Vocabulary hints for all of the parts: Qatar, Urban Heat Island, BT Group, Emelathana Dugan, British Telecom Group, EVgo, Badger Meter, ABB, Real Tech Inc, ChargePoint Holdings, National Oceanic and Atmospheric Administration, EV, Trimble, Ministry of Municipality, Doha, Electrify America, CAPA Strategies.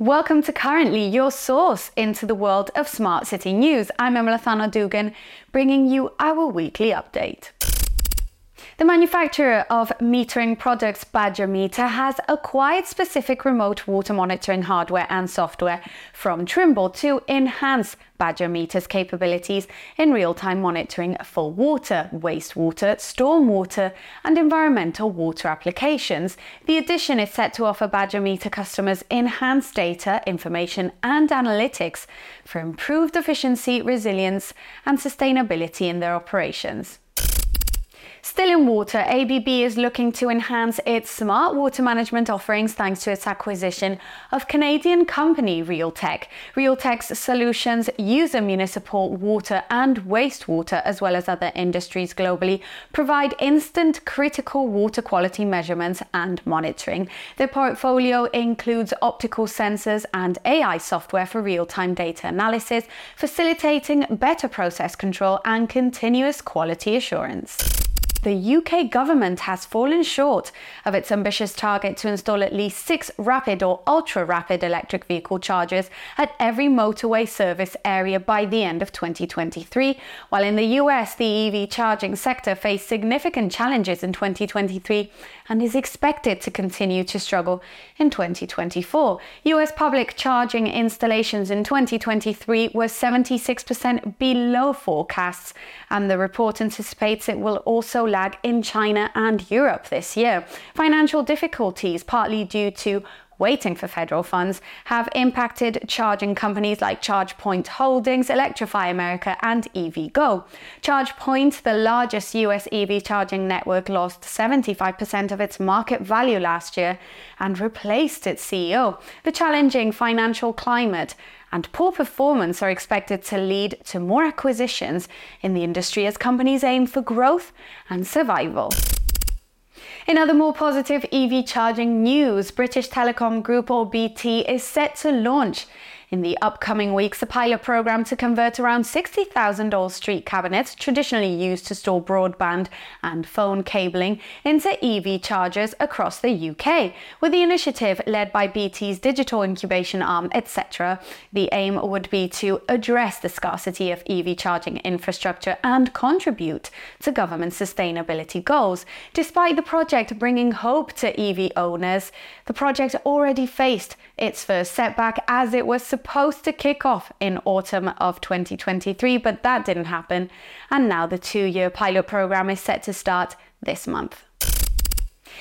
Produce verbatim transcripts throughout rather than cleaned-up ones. Welcome to Currently, your source into the world of smart city news. I'm Emelathana Dugan, bringing you our weekly update. The manufacturer of metering products Badger Meter has acquired specific remote water monitoring hardware and software from Trimble to enhance Badger Meter's capabilities in real-time monitoring for water, wastewater, stormwater and environmental water applications. The addition is set to offer Badger Meter customers enhanced data, information and analytics for improved efficiency, resilience and sustainability in their operations. Still in water, A B B is looking to enhance its smart water management offerings thanks to its acquisition of Canadian company Real Tech. Real Tech's solutions use municipal water and wastewater as well as other industries globally, provide instant critical water quality measurements and monitoring. Their portfolio includes optical sensors and A I software for real-time data analysis, facilitating better process control and continuous quality assurance. The U K government has fallen short of its ambitious target to install at least six rapid or ultra-rapid electric vehicle chargers at every motorway service area by the end of twenty twenty-three, while in the U S the E V charging sector faced significant challenges in twenty twenty-three and is expected to continue to struggle in twenty twenty-four. U S public charging installations in twenty twenty-three were seventy-six percent below forecasts, and the report anticipates it will also lag in China and Europe this year. Financial difficulties, partly due to waiting for federal funds, have impacted charging companies like ChargePoint Holdings, Electrify America and EVgo. ChargePoint, the largest U S E V charging network, lost seventy-five percent of its market value last year and replaced its C E O. The challenging financial climate and poor performance are expected to lead to more acquisitions in the industry as companies aim for growth and survival. In other more positive E V charging news, British Telecom Group, or B T, is set to launch in the upcoming weeks a pilot program to convert around sixty thousand all-street cabinets traditionally used to store broadband and phone cabling into E V chargers across the U K. With the initiative led by B T's digital incubation arm, et cetera, the aim would be to address the scarcity of E V charging infrastructure and contribute to government sustainability goals. Despite the project bringing hope to E V owners, the project already faced its first setback as it was supposed to kick off in autumn of twenty twenty-three, but that didn't happen, and now the two-year pilot program is set to start this month.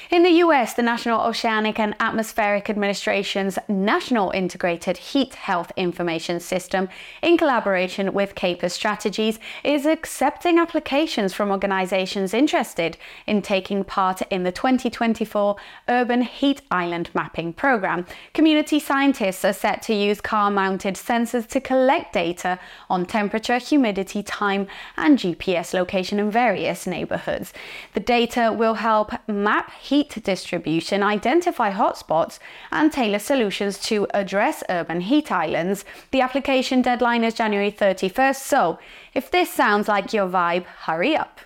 In the U S, the National Oceanic and Atmospheric Administration's National Integrated Heat Health Information System, in collaboration with CAPA Strategies, is accepting applications from organizations interested in taking part in the twenty twenty-four Urban Heat Island Mapping Program. Community scientists are set to use car-mounted sensors to collect data on temperature, humidity, time, and G P S location in various neighborhoods. The data will help map heat distribution, identify hotspots, and tailor solutions to address urban heat islands. The application deadline is January thirty-first, so if this sounds like your vibe, hurry up.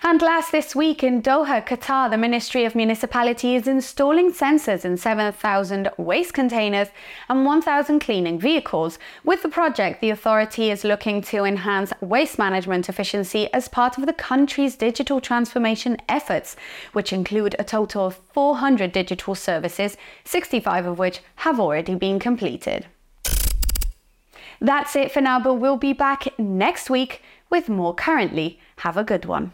And last this week in Doha, Qatar, the Ministry of Municipality is installing sensors in seven thousand waste containers and one thousand cleaning vehicles. With the project, the authority is looking to enhance waste management efficiency as part of the country's digital transformation efforts, which include a total of four hundred digital services, sixty-five of which have already been completed. That's it for now, but we'll be back next week with more Currently. Have a good one.